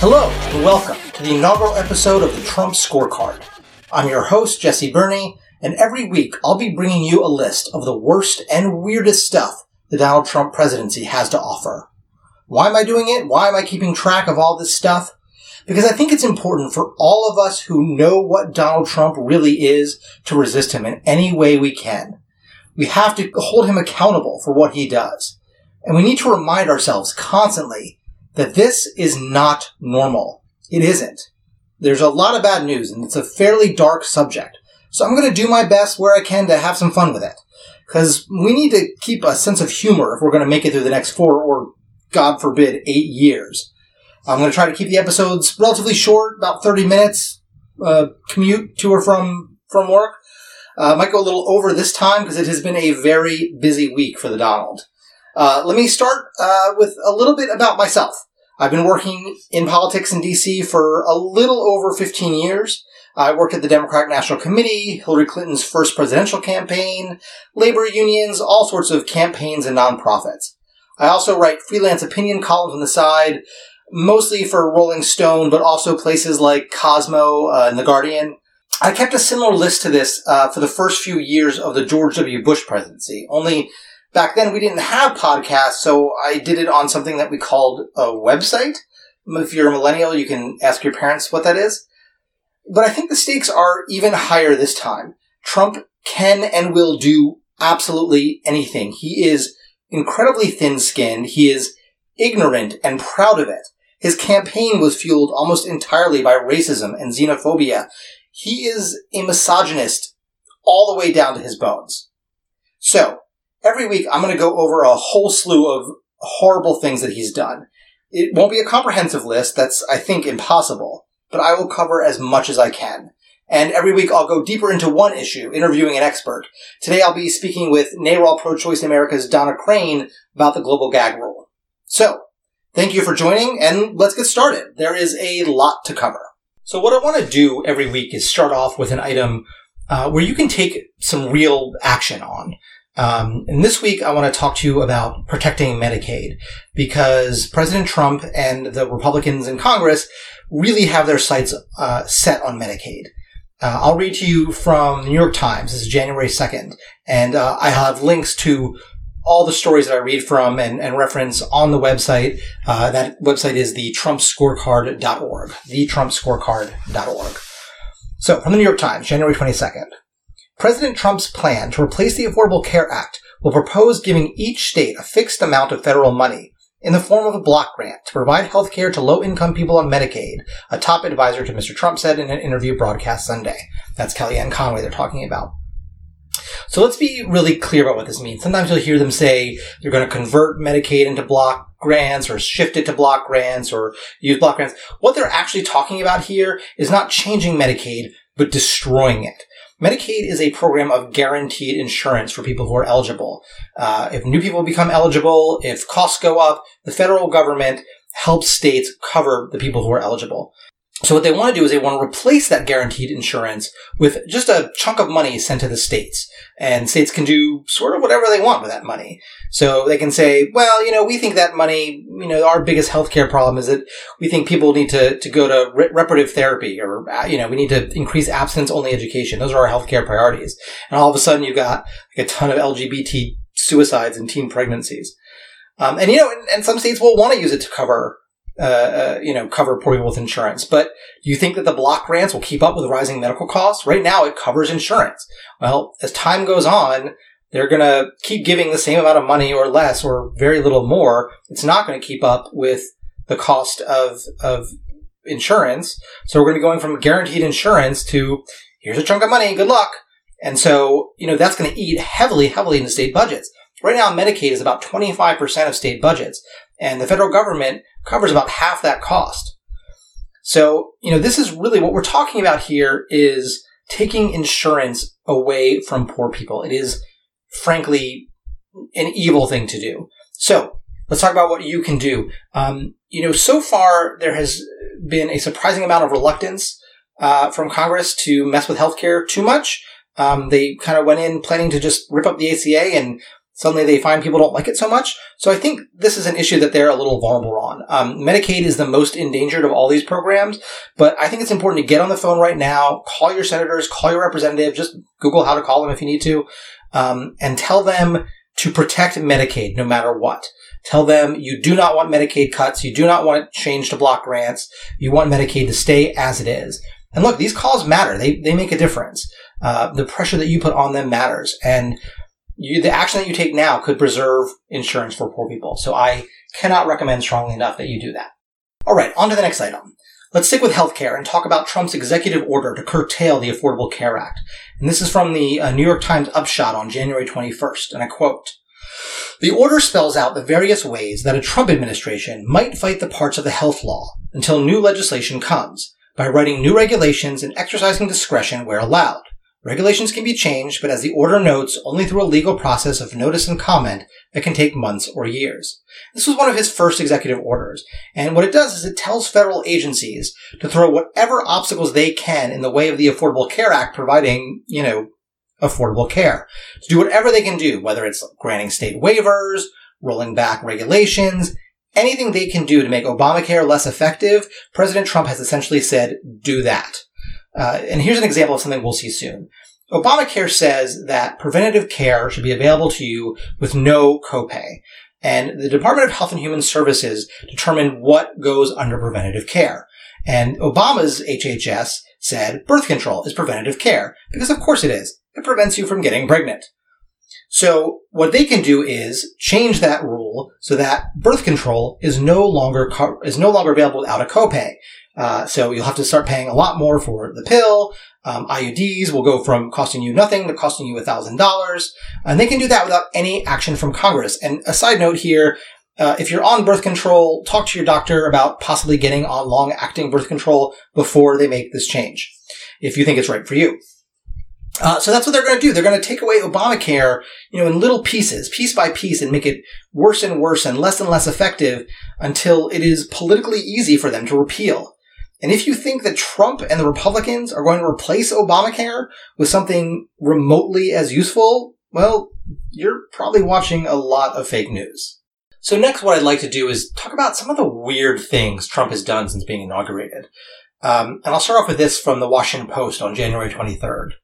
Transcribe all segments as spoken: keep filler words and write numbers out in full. Hello and welcome to the inaugural episode of the Trump Scorecard. I'm your host, Jesse Bernie, and every week I'll be bringing you a list of the worst and weirdest stuff the Donald Trump presidency has to offer. Why am I doing it? Why am I keeping track of all this stuff? Because I think it's important for all of us who know what Donald Trump really is to resist him in any way we can. We have to hold him accountable for what he does. And we need to remind ourselves constantly that this is not normal. It isn't. There's a lot of bad news, and it's a fairly dark subject. So I'm going to do my best where I can to have some fun with it. Because we need to keep a sense of humor if we're going to make it through the next four or, God forbid, eight years. I'm going to try to keep the episodes relatively short, about thirty minutes, uh, commute to or from, from work. Uh, I might go a little over this time because it has been a very busy week for the Donald. Uh, let me start uh, with a little bit about myself. I've been working in politics in D C for a little over fifteen years. I worked at the Democratic National Committee, Hillary Clinton's first presidential campaign, labor unions, all sorts of campaigns and nonprofits. I also write freelance opinion columns on the side, mostly for Rolling Stone, but also places like Cosmo uh, and The Guardian. I kept a similar list to this uh, for the first few years of the George W. Bush presidency, only back then, we didn't have podcasts, so I did it on something that we called a website. If you're a millennial, you can ask your parents what that is. But I think the stakes are even higher this time. Trump can and will do absolutely anything. He is incredibly thin-skinned. He is ignorant and proud of it. His campaign was fueled almost entirely by racism and xenophobia. He is a misogynist all the way down to his bones. So every week, I'm going to go over a whole slew of horrible things that he's done. It won't be a comprehensive list. That's, I think, impossible. But I will cover as much as I can. And every week, I'll go deeper into one issue, interviewing an expert. Today, I'll be speaking with NARAL Pro-Choice America's Donna Crane about the global gag rule. So, thank you for joining, and let's get started. There is a lot to cover. So what I want to do every week is start off with an item uh, where you can take some real action on. Um, and this week, I want to talk to you about protecting Medicaid, because President Trump and the Republicans in Congress really have their sights uh, set on Medicaid. Uh, I'll read to you from the New York Times. This is January second, and uh, I have links to all the stories that I read from and, and reference on the website. Uh, that website is the trump scorecard dot org, the trump scorecard dot org. So, from the New York Times, January twenty-second. President Trump's plan to replace the Affordable Care Act will propose giving each state a fixed amount of federal money in the form of a block grant to provide health care to low-income people on Medicaid, a top advisor to Mister Trump said in an interview broadcast Sunday. That's Kellyanne Conway they're talking about. So let's be really clear about what this means. Sometimes you'll hear them say they're going to convert Medicaid into block grants or shift it to block grants or use block grants. What they're actually talking about here is not changing Medicaid, but destroying it. Medicaid is a program of guaranteed insurance for people who are eligible. Uh, if new people become eligible, if costs go up, the federal government helps states cover the people who are eligible. So what they want to do is they want to replace that guaranteed insurance with just a chunk of money sent to the states. And states can do sort of whatever they want with that money. So they can say, well, you know, we think that money, you know, our biggest healthcare problem is that we think people need to, to go to re- reparative therapy or, you know, we need to increase abstinence-only education. Those are our healthcare priorities. And all of a sudden you've got like a ton of L G B T suicides and teen pregnancies. Um, and, you know, and, and some states will want to use it to cover Uh, uh, you know, cover poor people with insurance. But do you think that the block grants will keep up with rising medical costs? Right now, it covers insurance. Well, as time goes on, they're going to keep giving the same amount of money or less or very little more. It's not going to keep up with the cost of, of insurance. So we're going to be going from guaranteed insurance to here's a chunk of money. Good luck. And so, you know, that's going to eat heavily, heavily into state budgets. Right now, Medicaid is about twenty-five percent of state budgets, and the federal government covers about half that cost. So, you know, this is really what we're talking about here is taking insurance away from poor people. It is frankly, an evil thing to do. So let's talk about what you can do. Um, you know, so far there has been a surprising amount of reluctance uh, from Congress to mess with healthcare too much. Um, they kind of went in planning to just rip up the A C A, and suddenly they find people don't like it so much. So I think this is an issue that they're a little vulnerable on. Um, Medicaid is the most endangered of all these programs, but I think it's important to get on the phone right now, call your senators, call your representative, just Google how to call them if you need to, um, and tell them to protect Medicaid no matter what. Tell them you do not want Medicaid cuts, you do not want it changed to block grants, you want Medicaid to stay as it is. And look, these calls matter. They they make a difference. Uh, the pressure that you put on them matters. And you, the action that you take now could preserve insurance for poor people. So I cannot recommend strongly enough that you do that. All right, on to the next item. Let's stick with healthcare and talk about Trump's executive order to curtail the Affordable Care Act. And this is from the uh, New York Times upshot on January twenty-first, and I quote, "The order spells out the various ways that a Trump administration might fight the parts of the health law until new legislation comes, by writing new regulations and exercising discretion where allowed. Regulations can be changed, but as the order notes, only through a legal process of notice and comment that can take months or years." This was one of his first executive orders, and what it does is it tells federal agencies to throw whatever obstacles they can in the way of the Affordable Care Act providing, you know, affordable care. To do whatever they can do, whether it's granting state waivers, rolling back regulations, anything they can do to make Obamacare less effective, President Trump has essentially said, do that. Uh, and here's an example of something we'll see soon. Obamacare says that preventative care should be available to you with no copay. And the Department of Health and Human Services determined what goes under preventative care. And Obama's H H S said birth control is preventative care, because of course it is. It prevents you from getting pregnant. So what they can do is change that rule so that birth control is no longer co- is no longer available without a copay. Uh, so you'll have to start paying a lot more for the pill. Um, I U Ds will go from costing you nothing to costing you a thousand dollars. And they can do that without any action from Congress. And a side note here, uh, if you're on birth control, talk to your doctor about possibly getting on long-acting birth control before they make this change, if you think it's right for you. Uh, so that's what they're going to do. They're going to take away Obamacare, you know, in little pieces, piece by piece, and make it worse and worse and less and less effective until it is politically easy for them to repeal. And if you think that Trump and the Republicans are going to replace Obamacare with something remotely as useful, well, you're probably watching a lot of fake news. So next, what I'd like to do is talk about some of the weird things Trump has done since being inaugurated. Um, and I'll start off with this from the Washington Post on January twenty-third.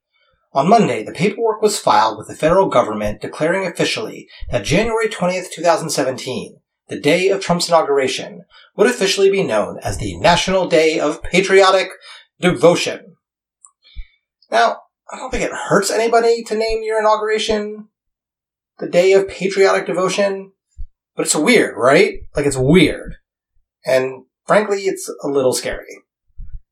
On Monday, the paperwork was filed with the federal government declaring officially that January twentieth, twenty seventeen, the day of Trump's inauguration, would officially be known as the National Day of Patriotic Devotion. Now, I don't think it hurts anybody to name your inauguration the Day of Patriotic Devotion, but it's weird, right? Like, it's weird. And frankly, it's a little scary.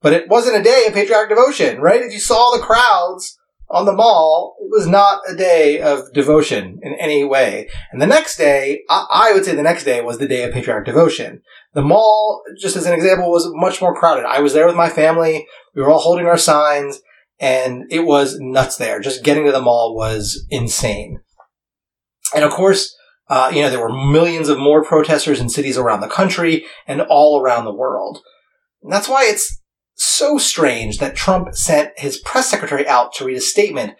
But it wasn't a day of patriotic devotion, right? If you saw the crowds on the mall, it was not a day of devotion in any way. And the next day, I would say the next day was the day of patriotic devotion. The mall, just as an example, was much more crowded. I was there with my family. We were all holding our signs, and it was nuts there. Just getting to the mall was insane. And of course, uh, you know, there were millions of more protesters in cities around the country and all around the world. And that's why it's so strange that Trump sent his press secretary out to read a statement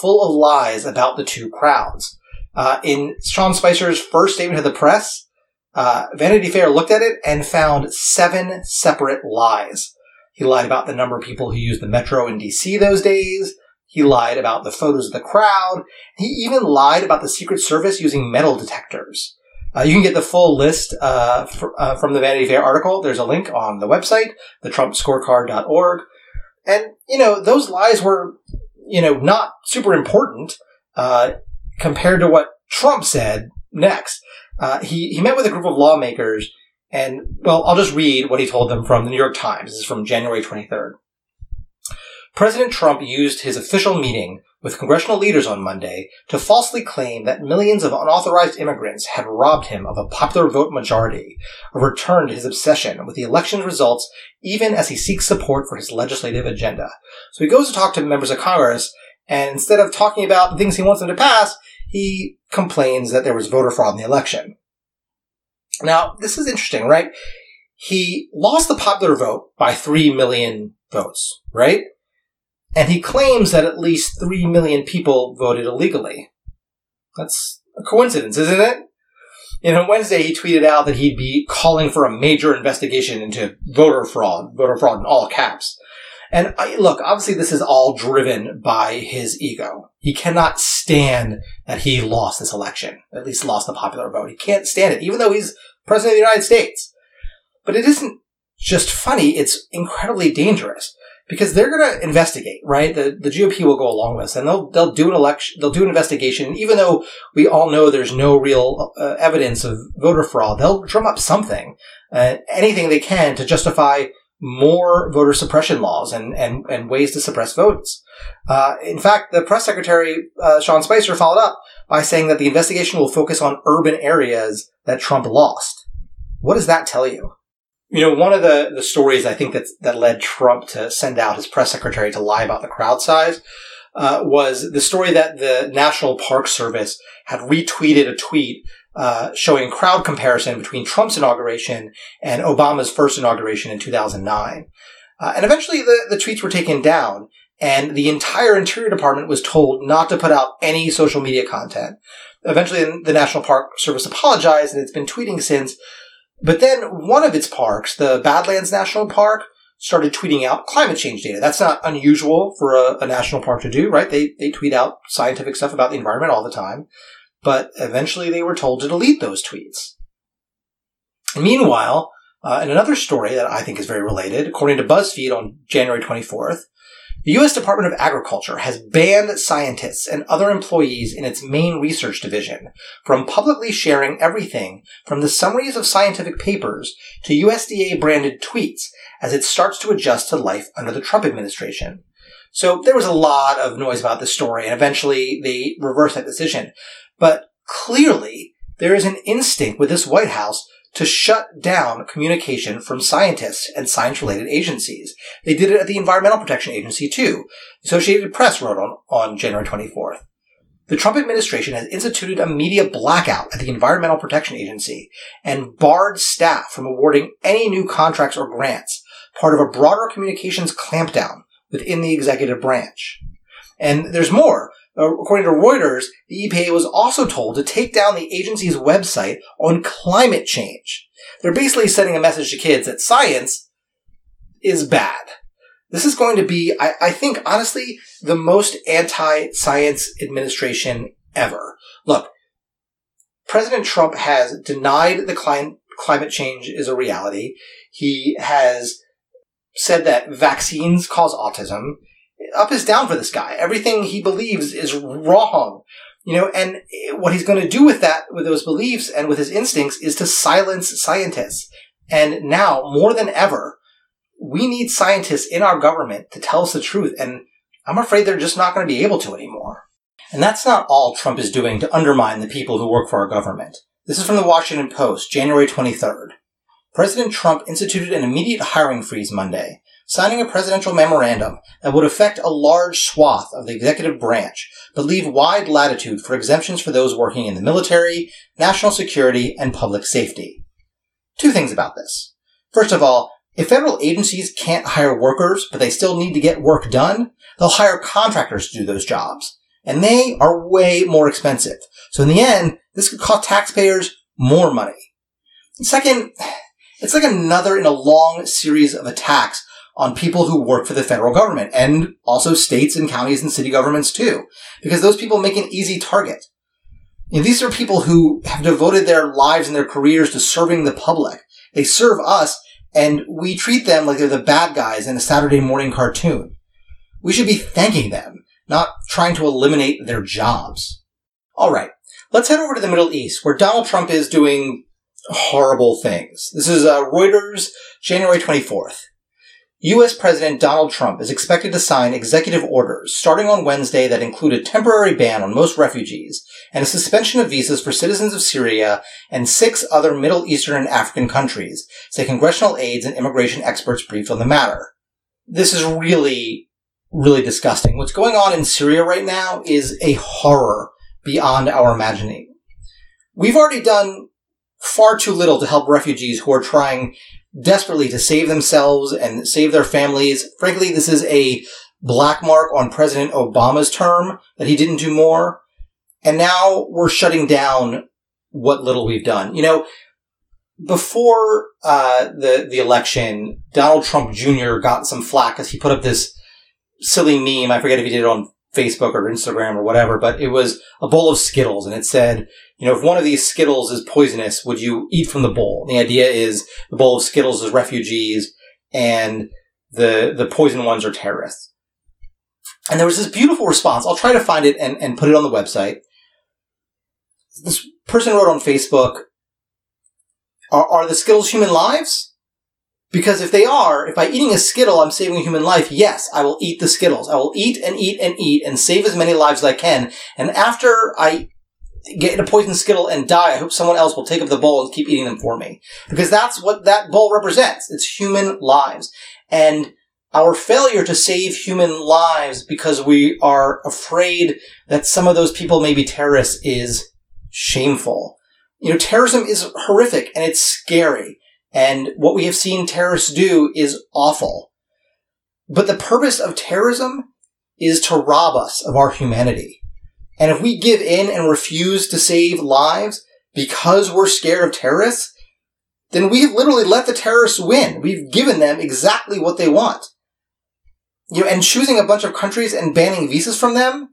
full of lies about the two crowds. Uh, in Sean Spicer's first statement to the press, uh, Vanity Fair looked at it and found seven separate lies. He lied about the number of people who used the metro in D C those days. He lied about the photos of the crowd. He even lied about the Secret Service using metal detectors. Uh, you can get the full list uh, fr- uh, from the Vanity Fair article. There's a link on the website, the trump scorecard dot org. And, you know, those lies were, you know, not super important uh, compared to what Trump said next. Uh, he, he met with a group of lawmakers, and, well, I'll just read what he told them from the New York Times. This is from January twenty-third. President Trump used his official meeting with congressional leaders on Monday to falsely claim that millions of unauthorized immigrants had robbed him of a popular vote majority, a return to his obsession with the election's results even as he seeks support for his legislative agenda. So he goes to talk to members of Congress, and instead of talking about the things he wants them to pass, he complains that there was voter fraud in the election. Now, this is interesting, right? He lost the popular vote by three million votes, right? And he claims that at least three million people voted illegally. That's a coincidence, isn't it? You know, Wednesday he tweeted out that he'd be calling for a major investigation into voter fraud, voter fraud in all caps. And I, look, obviously this is all driven by his ego. He cannot stand that he lost this election, at least lost the popular vote. He can't stand it, even though he's president of the United States. But it isn't just funny, it's incredibly dangerous. Because they're going to investigate, right? The the G O P will go along with this, and they'll they'll do an election, they'll do an investigation. Even though we all know there's no real uh, evidence of voter fraud, they'll drum up something, uh, anything they can to justify more voter suppression laws and and and ways to suppress votes. Uh, in fact, the press secretary uh, Sean Spicer followed up by saying that the investigation will focus on urban areas that Trump lost. What does that tell you? You know, one of the, the stories I think that that led Trump to send out his press secretary to lie about the crowd size uh, was the story that the National Park Service had retweeted a tweet uh, showing crowd comparison between Trump's inauguration and Obama's first inauguration in two thousand nine. Uh, and eventually the, the tweets were taken down, and the entire Interior Department was told not to put out any social media content. Eventually the National Park Service apologized, and it's been tweeting since. But then one of its parks, the Badlands National Park, started tweeting out climate change data. That's not unusual for a, a national park to do, right? They they tweet out scientific stuff about the environment all the time. But eventually they were told to delete those tweets. Meanwhile, uh, in another story that I think is very related, according to BuzzFeed on January twenty-fourth, the U S Department of Agriculture has banned scientists and other employees in its main research division from publicly sharing everything from the summaries of scientific papers to U S D A-branded tweets as it starts to adjust to life under the Trump administration. So there was a lot of noise about this story, and eventually they reversed that decision. But clearly, there is an instinct with this White House to shut down communication from scientists and science-related agencies. They did it at the Environmental Protection Agency, too. Associated Press wrote on, on January twenty-fourth. The Trump administration has instituted a media blackout at the Environmental Protection Agency and barred staff from awarding any new contracts or grants, part of a broader communications clampdown within the executive branch. And there's more. According to Reuters, the E P A was also told to take down the agency's website on climate change. They're basically sending a message to kids that science is bad. This is going to be, I, I think, honestly, the most anti-science administration ever. Look, President Trump has denied that clim- climate change is a reality. He has said that vaccines cause autism. Up is down for this guy. Everything he believes is wrong. You know, and what he's going to do with that, with those beliefs and with his instincts is to silence scientists. And now, more than ever, we need scientists in our government to tell us the truth. And I'm afraid they're just not going to be able to anymore. And that's not all Trump is doing to undermine the people who work for our government. This is from the Washington Post, January twenty-third. President Trump instituted an immediate hiring freeze Monday, signing a presidential memorandum that would affect a large swath of the executive branch, but leave wide latitude for exemptions for those working in the military, national security, and public safety. Two things about this. First of all, if federal agencies can't hire workers, but they still need to get work done, they'll hire contractors to do those jobs. And they are way more expensive. So in the end, this could cost taxpayers more money. Second, it's like another in a long series of attacks on people who work for the federal government, and also states and counties and city governments too, because those people make an easy target. You know, these are people who have devoted their lives and their careers to serving the public. They serve us, and we treat them like they're the bad guys in a Saturday morning cartoon. We should be thanking them, not trying to eliminate their jobs. All right, let's head over to the Middle East, where Donald Trump is doing horrible things. This is uh, Reuters, January twenty-fourth. U S President Donald Trump is expected to sign executive orders starting on Wednesday that include a temporary ban on most refugees and a suspension of visas for citizens of Syria and six other Middle Eastern and African countries, say congressional aides and immigration experts briefed on the matter. This is really, really disgusting. What's going on in Syria right now is a horror beyond our imagining. We've already done far too little to help refugees who are trying desperately to save themselves and save their families. Frankly, this is a black mark on President Obama's term that he didn't do more. And now we're shutting down what little we've done. You know, before uh, the, the election, Donald Trump Junior got some flack as he put up this silly meme. I forget if he did it on Facebook or Instagram or whatever, but it was a bowl of Skittles. And it said, you know, if one of these Skittles is poisonous, would you eat from the bowl? And the idea is the bowl of Skittles is refugees and the, the poison ones are terrorists. And there was this beautiful response. I'll try to find it and, and put it on the website. This person wrote on Facebook, are, are the Skittles human lives? Because if they are, if by eating a Skittle I'm saving a human life, yes, I will eat the Skittles. I will eat and eat and eat and save as many lives as I can. And after I get a poisoned Skittle and die, I hope someone else will take up the bowl and keep eating them for me. Because that's what that bowl represents. It's human lives. And our failure to save human lives because we are afraid that some of those people may be terrorists is shameful. You know, terrorism is horrific and it's scary. And what we have seen terrorists do is awful. But the purpose of terrorism is to rob us of our humanity. And if we give in and refuse to save lives because we're scared of terrorists, then we have literally let the terrorists win. We've given them exactly what they want. You know, and choosing a bunch of countries and banning visas from them,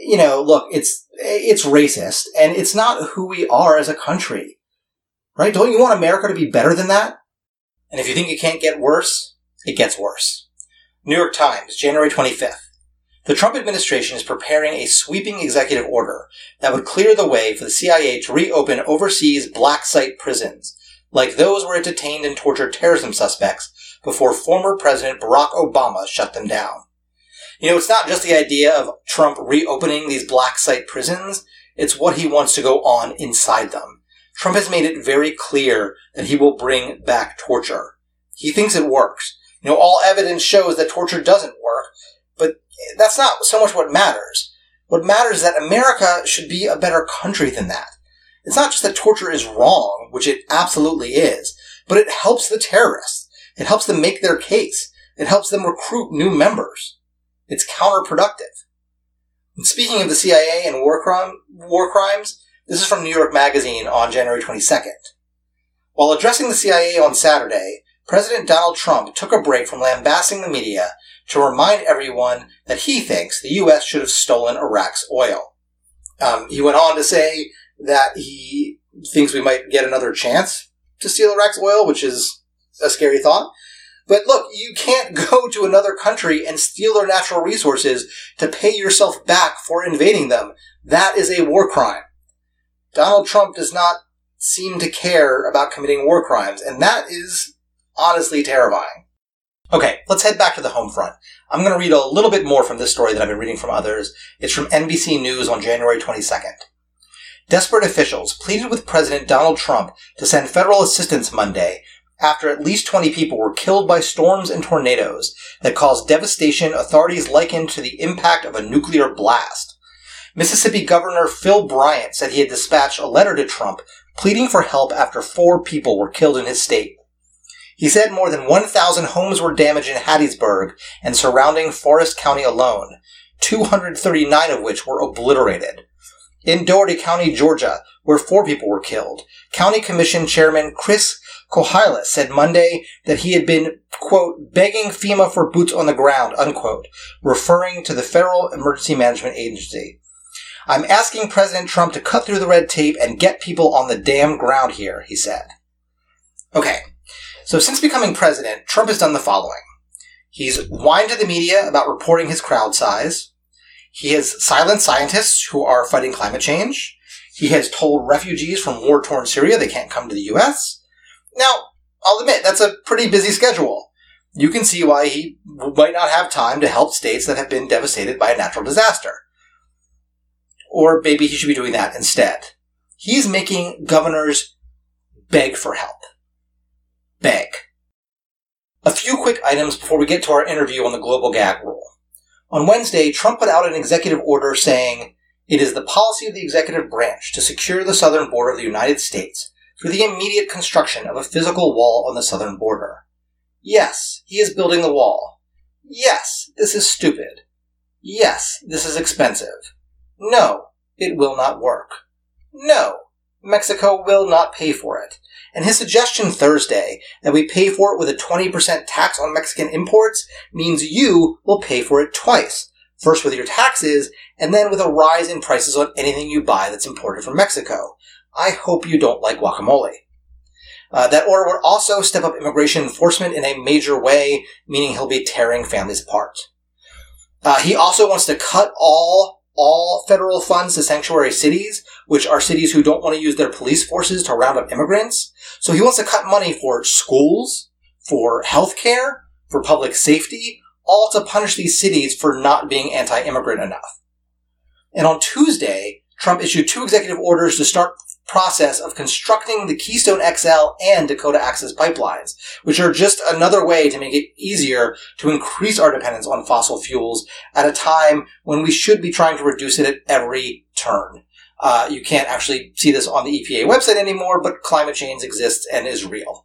you know, look, it's it's racist, and it's not who we are as a country, right? Don't you want America to be better than that? And if you think it can't get worse, it gets worse. New York Times, January twenty-fifth. The Trump administration is preparing a sweeping executive order that would clear the way for the C I A to reopen overseas black site prisons, like those where it detained and tortured terrorism suspects before former President Barack Obama shut them down. You know, it's not just the idea of Trump reopening these black site prisons, it's what he wants to go on inside them. Trump has made it very clear that he will bring back torture. He thinks it works. You know, all evidence shows that torture doesn't work, but that's not so much what matters. What matters is that America should be a better country than that. It's not just that torture is wrong, which it absolutely is, but it helps the terrorists. It helps them make their case. It helps them recruit new members. It's counterproductive. And speaking of the C I A and war, crime, war crimes, this is from New York Magazine on January twenty-second. While addressing the C I A on Saturday, President Donald Trump took a break from lambasting the media to remind everyone that he thinks the U S should have stolen Iraq's oil. Um, he went on to say that he thinks we might get another chance to steal Iraq's oil, which is a scary thought. But look, you can't go to another country and steal their natural resources to pay yourself back for invading them. That is a war crime. Donald Trump does not seem to care about committing war crimes, and that is honestly terrifying. Okay, let's head back to the home front. I'm going to read a little bit more from this story that I've been reading from others. It's from N B C News on January twenty-second. Desperate officials pleaded with President Donald Trump to send federal assistance Monday after at least twenty people were killed by storms and tornadoes that caused devastation authorities likened to the impact of a nuclear blast. Mississippi Governor Phil Bryant said he had dispatched a letter to Trump pleading for help after four people were killed in his state. He said more than one thousand homes were damaged in Hattiesburg and surrounding Forest County alone, two hundred thirty-nine of which were obliterated. In Doherty County, Georgia, where four people were killed, County Commission Chairman Chris Kohila said Monday that he had been, quote, begging FEMA for boots on the ground, unquote, referring to the Federal Emergency Management Agency. I'm asking President Trump to cut through the red tape and get people on the damn ground here, he said. Okay, so since becoming president, Trump has done the following. He's whined to the media about reporting his crowd size. He has silenced scientists who are fighting climate change. He has told refugees from war-torn Syria they can't come to the U S. Now, I'll admit, that's a pretty busy schedule. You can see why he might not have time to help states that have been devastated by a natural disaster. Or maybe he should be doing that instead. He's making governors beg for help. Beg. A few quick items before we get to our interview on the global gag rule. On Wednesday, Trump put out an executive order saying, It is the policy of the executive branch to secure the southern border of the United States through the immediate construction of a physical wall on the southern border. Yes, he is building the wall. Yes, this is stupid. Yes, this is expensive. No, it will not work. No, Mexico will not pay for it. And his suggestion Thursday that we pay for it with a twenty percent tax on Mexican imports means you will pay for it twice. First with your taxes, and then with a rise in prices on anything you buy that's imported from Mexico. I hope you don't like guacamole. Uh, that order would also step up immigration enforcement in a major way, meaning he'll be tearing families apart. Uh, he also wants to cut all, all federal funds to sanctuary cities, which are cities who don't want to use their police forces to round up immigrants. So he wants to cut money for schools, for healthcare, for public safety, all to punish these cities for not being anti-immigrant enough. And on Tuesday, Trump issued two executive orders to start the process of constructing the Keystone X L and Dakota Access Pipelines, which are just another way to make it easier to increase our dependence on fossil fuels at a time when we should be trying to reduce it at every turn. Uh, you can't actually see this on the E P A website anymore, but climate change exists and is real.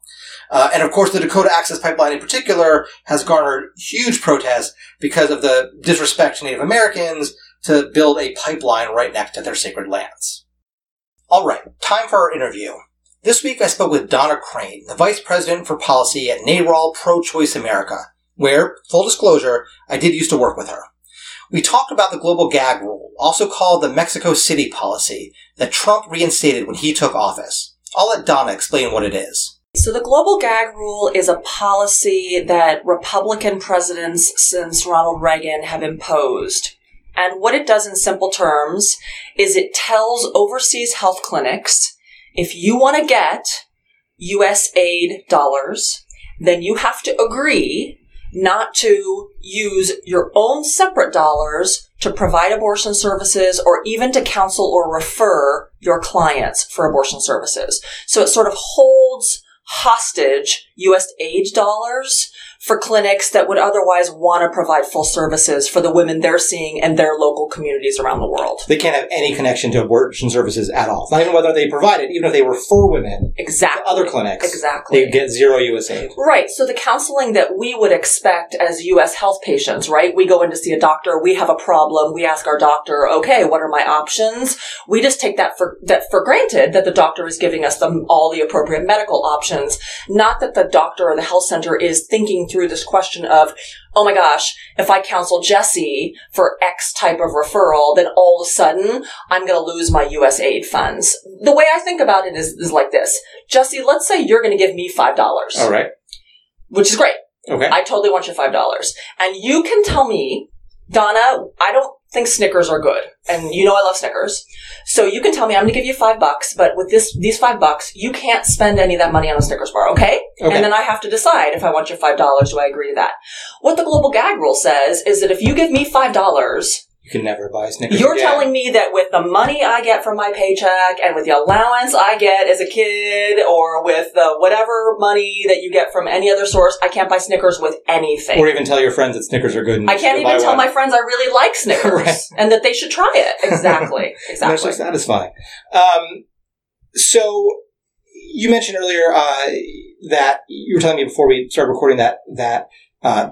Uh, and of course, the Dakota Access Pipeline in particular has garnered huge protests because of the disrespect to Native Americans to build a pipeline right next to their sacred lands. All right, time for our interview. This week I spoke with Donna Crane, the Vice President for Policy at NARAL Pro-Choice America, where, full disclosure, I did used to work with her. We talked about the global gag rule, also called the Mexico City Policy, that Trump reinstated when he took office. I'll let Donna explain what it is. So the global gag rule is a policy that Republican presidents since Ronald Reagan have imposed. And what it does in simple terms is it tells overseas health clinics, if you want to get U S aid dollars, then you have to agree not to use your own separate dollars to provide abortion services or even to counsel or refer your clients for abortion services. So it sort of holds hostage U S aid dollars for clinics that would otherwise want to provide full services for the women they're seeing and their local communities around the world. They can't have any connection to abortion services at all. Not even whether they provide it, even if they refer women exactly. to other clinics, exactly. they get zero U S aid. Right. So the counseling that we would expect as U S health patients, right? We go in to see a doctor, we have a problem, we ask our doctor, okay, what are my options? We just take that for, that for granted that the doctor is giving us the, all the appropriate medical options, not that the doctor or the health center is thinking through this question of, oh my gosh, if I counsel Jesse for X type of referral, then all of a sudden I'm going to lose my U S aid funds. The way I think about it is, is like this. Jesse, let's say you're going to give me five dollars. All right. Which is great. Okay. I totally want your five dollars. And you can tell me, Donna, I don't think Snickers are good. And you know I love Snickers. So you can tell me I'm going to give you five bucks, but with this, these five bucks, you can't spend any of that money on a Snickers bar, okay? okay? And then I have to decide if I want your five dollars, do I agree to that? What the global gag rule says is that if you give me five dollars, you can never buy Snickers You're again. Telling me that with the money I get from my paycheck and with the allowance I get as a kid or with the whatever money that you get from any other source, I can't buy Snickers with anything. Or even tell your friends that Snickers are good. And I can't even tell one. My friends I really like Snickers right. and that they should try it. Exactly. Exactly. That's so satisfying. Um, so you mentioned earlier uh, that you were telling me before we started recording that that uh,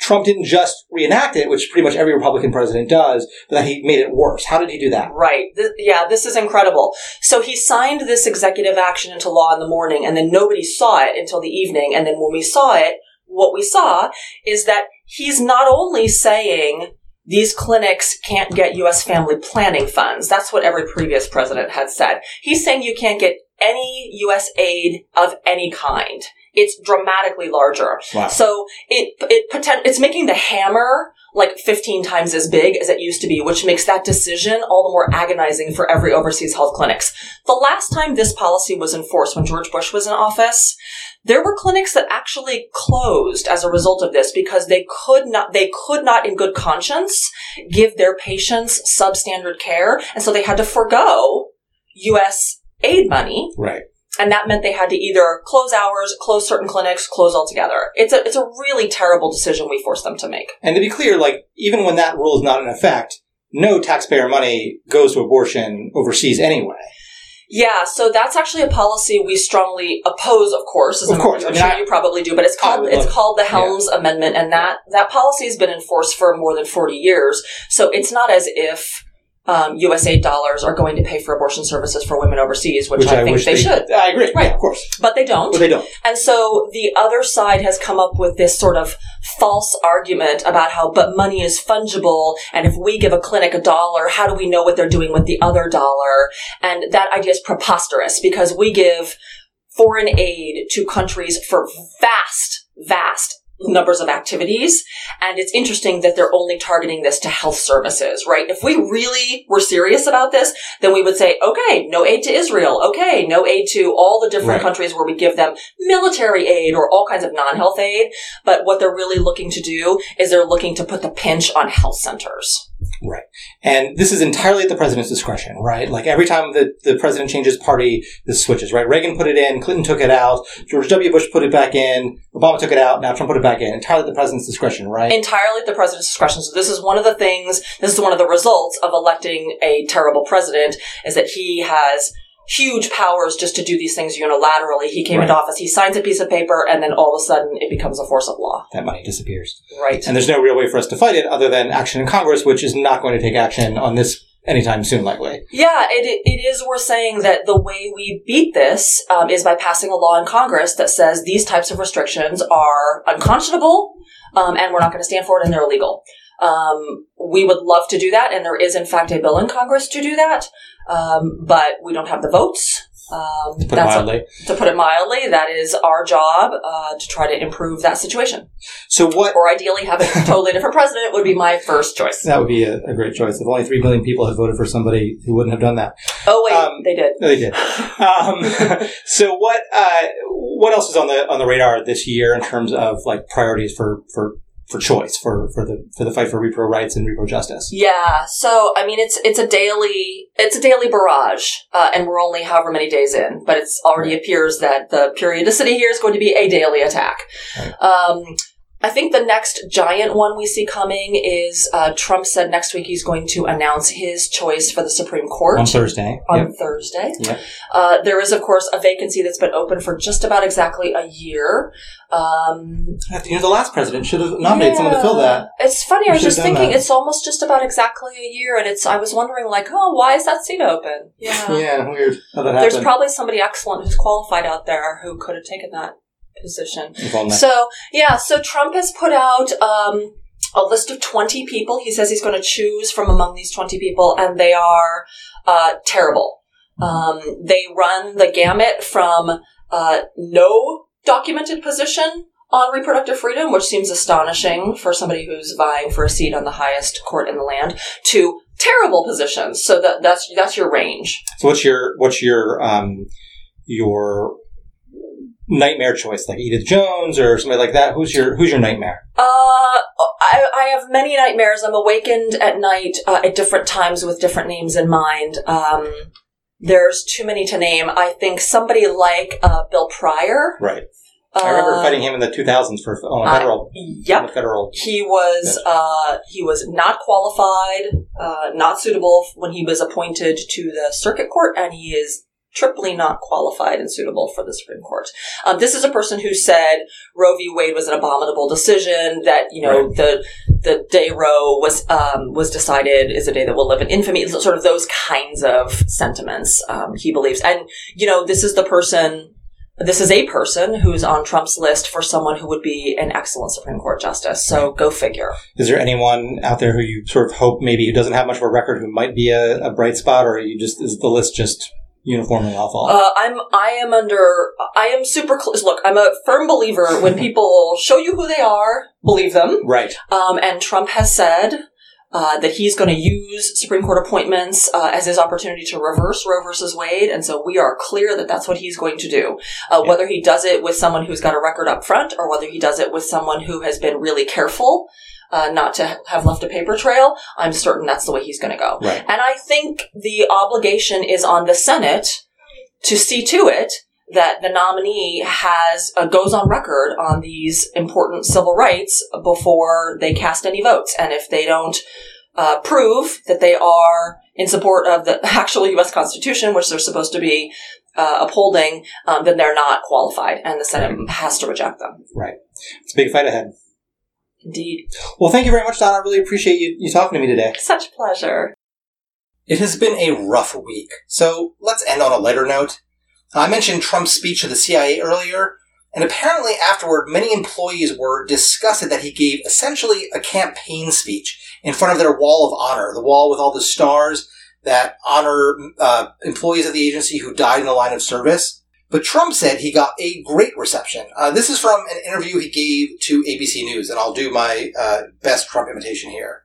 Trump didn't just reenact it, which pretty much every Republican president does, but that he made it worse. How did he do that? Right. Th- yeah, this is incredible. So he signed this executive action into law in the morning, and then nobody saw it until the evening. And then when we saw it, what we saw is that he's not only saying these clinics can't get U S family planning funds. That's what every previous president had said. He's saying you can't get any U S aid of any kind. It's dramatically larger. Wow. So it it poten- it's making the hammer like fifteen times as big as it used to be, which makes that decision all the more agonizing for every overseas health clinics. The last time this policy was enforced, when George Bush was in office, there were clinics that actually closed as a result of this because they could not they could not in good conscience give their patients substandard care, and so they had to forego U S aid money. Right. And that meant they had to either close hours, close certain clinics, close altogether. It's a it's a really terrible decision we forced them to make. And to be clear, like even when that rule is not in effect, no taxpayer money goes to abortion overseas anyway. Yeah, so that's actually a policy we strongly oppose, of course. As of course. I'm sure I mean, you probably do, but it's called it's called the Helms yeah. Amendment, and that, that policy has been in force for more than forty years. So it's not as if um, U S A I D dollars are going to pay for abortion services for women overseas, which, which I, I think they, they should. I agree, right? Yeah, of course. But they don't. But they don't. And so the other side has come up with this sort of false argument about how, but money is fungible, and if we give a clinic a dollar, how do we know what they're doing with the other dollar? And that idea is preposterous, because we give foreign aid to countries for vast, vast numbers of activities, and it's interesting that they're only targeting this to health services, right? If we really were serious about this, then we would say, okay, no aid to Israel, okay, no aid to all the different right. countries where we give them military aid or all kinds of non-health aid, but what they're really looking to do is they're looking to put the pinch on health centers. Right. And this is entirely at the president's discretion, right? Like every time the, the president changes party, this switches, right? Reagan put it in, Clinton took it out, George W. Bush put it back in, Obama took it out, now Trump put it back in. Entirely at the president's discretion, right? Entirely at the president's discretion. So this is one of the things, this is one of the results of electing a terrible president, is that he has huge powers just to do these things unilaterally. He came right. into office, he signs a piece of paper, and then all of a sudden it becomes a force of law. That money disappears. Right. And there's no real way for us to fight it other than action in Congress, which is not going to take action on this anytime soon, likely. Yeah, it it is worth saying that the way we beat this um, is by passing a law in Congress that says these types of restrictions are unconscionable, um, and we're not going to stand for it, and they're illegal. Um, we would love to do that, and there is, in fact, a bill in Congress to do that, um, but we don't have the votes. Um, to put that's it mildly. A, to put it mildly, that is our job uh, to try to improve that situation. So what? Or ideally have a totally different president would be my first choice. That would be a, a great choice. If only three million people had voted for somebody who wouldn't have done that. Oh wait, um, they did. No, they did. um, so what? Uh, what else is on the on the radar this year in terms of like priorities for for? For choice, for, for the for the fight for repro rights and repro justice. Yeah, so I mean, it's it's a daily it's a daily barrage, uh, and we're only however many days in, but it's already right. appears that the periodicity here is going to be a daily attack. Right. Um, I think the next giant one we see coming is uh, Trump said next week he's going to announce his choice for the Supreme Court. On Thursday. On yep. Thursday. Yep. Uh, there is, of course, a vacancy that's been open for just about exactly a year. Um, you know, the last president should have nominated yeah. someone to fill that. It's funny. I was just thinking that. It's almost just about exactly a year, and it's. I was wondering, like, oh, why is that seat open? Yeah, yeah, weird how that happened. There's probably somebody excellent who's qualified out there who could have taken that position. So, yeah, so Trump has put out um, a list of twenty people. He says he's going to choose from among these twenty people, and they are uh, terrible. Um, they run the gamut from uh, no documented position on reproductive freedom, which seems astonishing for somebody who's vying for a seat on the highest court in the land, to terrible positions. So that that's that's your range. So what's your what's your um, your nightmare choice, like Edith Jones or somebody like that? Who's your who's your nightmare? Uh, I, I have many nightmares. I'm awakened at night uh, at different times with different names in mind. Um, there's too many to name. I think somebody like uh, Bill Pryor. Right. Uh, I remember fighting him in the two thousands for on a federal. I, yep. On a federal he was uh, he was not qualified, uh, not suitable when he was appointed to the circuit court, and he is triply not qualified and suitable for the Supreme Court. Um, this is a person who said Roe v. Wade was an abominable decision, that, you know, right. the the day Roe was um, was decided is a day that will live in infamy, sort of those kinds of sentiments, um, he believes. And, you know, this is the person, this is a person who's on Trump's list for someone who would be an excellent Supreme Court justice. So right. go figure. Is there anyone out there who you sort of hope maybe who doesn't have much of a record who might be a, a bright spot, or you just, is the list just uniformly awful? Uh, I'm, I am under, I am super close. Look, I'm a firm believer when people show you who they are, believe them. Right. Um, and Trump has said uh, that he's going to use Supreme Court appointments uh, as his opportunity to reverse Roe versus Wade. And so we are clear that that's what he's going to do. Uh, yeah. Whether he does it with someone who's got a record up front, or whether he does it with someone who has been really careful Uh, not to have left a paper trail, I'm certain that's the way he's going to go. Right. And I think the obligation is on the Senate to see to it that the nominee has uh, goes on record on these important civil rights before they cast any votes. And if they don't uh, prove that they are in support of the actual U S Constitution, which they're supposed to be uh, upholding, um, then they're not qualified, and the Senate right. has to reject them. Right. It's a big fight ahead. Indeed. Well, thank you very much, Donna. I really appreciate you, you talking to me today. Such pleasure. It has been a rough week, so let's end on a lighter note. I mentioned Trump's speech to the C I A earlier, and apparently afterward, many employees were disgusted that he gave essentially a campaign speech in front of their wall of honor, the wall with all the stars that honor uh, employees of the agency who died in the line of service. But Trump said he got a great reception. Uh, this is from an interview he gave to A B C News, and I'll do my uh, best Trump imitation here.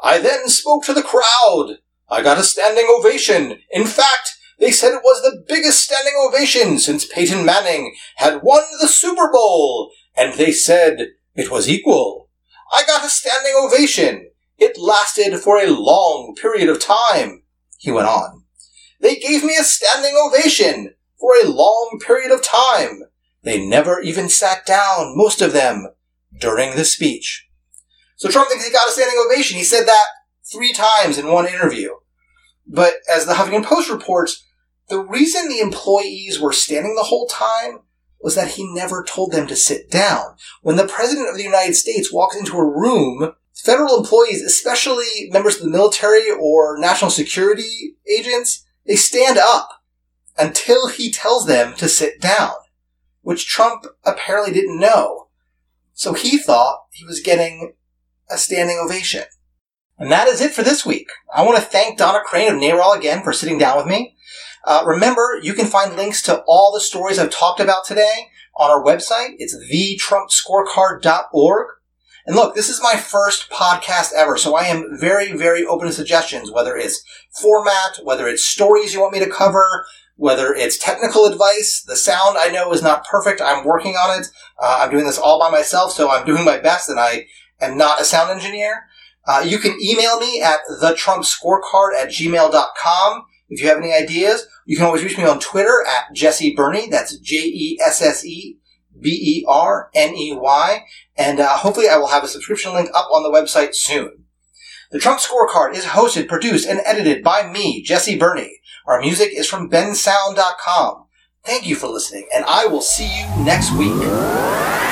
I then spoke to the crowd. I got a standing ovation. In fact, they said it was the biggest standing ovation since Peyton Manning had won the Super Bowl, and they said it was equal. I got a standing ovation. It lasted for a long period of time, he went on. They gave me a standing ovation for a long period of time. They never even sat down, most of them, during the speech. So Trump thinks he got a standing ovation. He said that three times in one interview. But as the Huffington Post reports, the reason the employees were standing the whole time was that he never told them to sit down. When the President of the United States walks into a room, federal employees, especially members of the military or national security agents, they stand up until he tells them to sit down, which Trump apparently didn't know. So he thought he was getting a standing ovation. And that is it for this week. I want to thank Donna Crane of NARAL again for sitting down with me. Uh, remember, you can find links to all the stories I've talked about today on our website. It's the trump scorecard dot org. And look, this is my first podcast ever, so I am very, very open to suggestions, whether it's format, whether it's stories you want me to cover, whether it's technical advice. The sound I know is not perfect. I'm working on it. Uh, I'm doing this all by myself, so I'm doing my best, and I am not a sound engineer. Uh, you can email me at the trump scorecard at gmail dot com if you have any ideas. You can always reach me on Twitter at Jesse Bernie. That's J E S S E B E R N E Y. And uh, hopefully I will have a subscription link up on the website soon. The Trump Scorecard is hosted, produced, and edited by me, Jesse Bernie. Our music is from bensound dot com. Thank you for listening, and I will see you next week.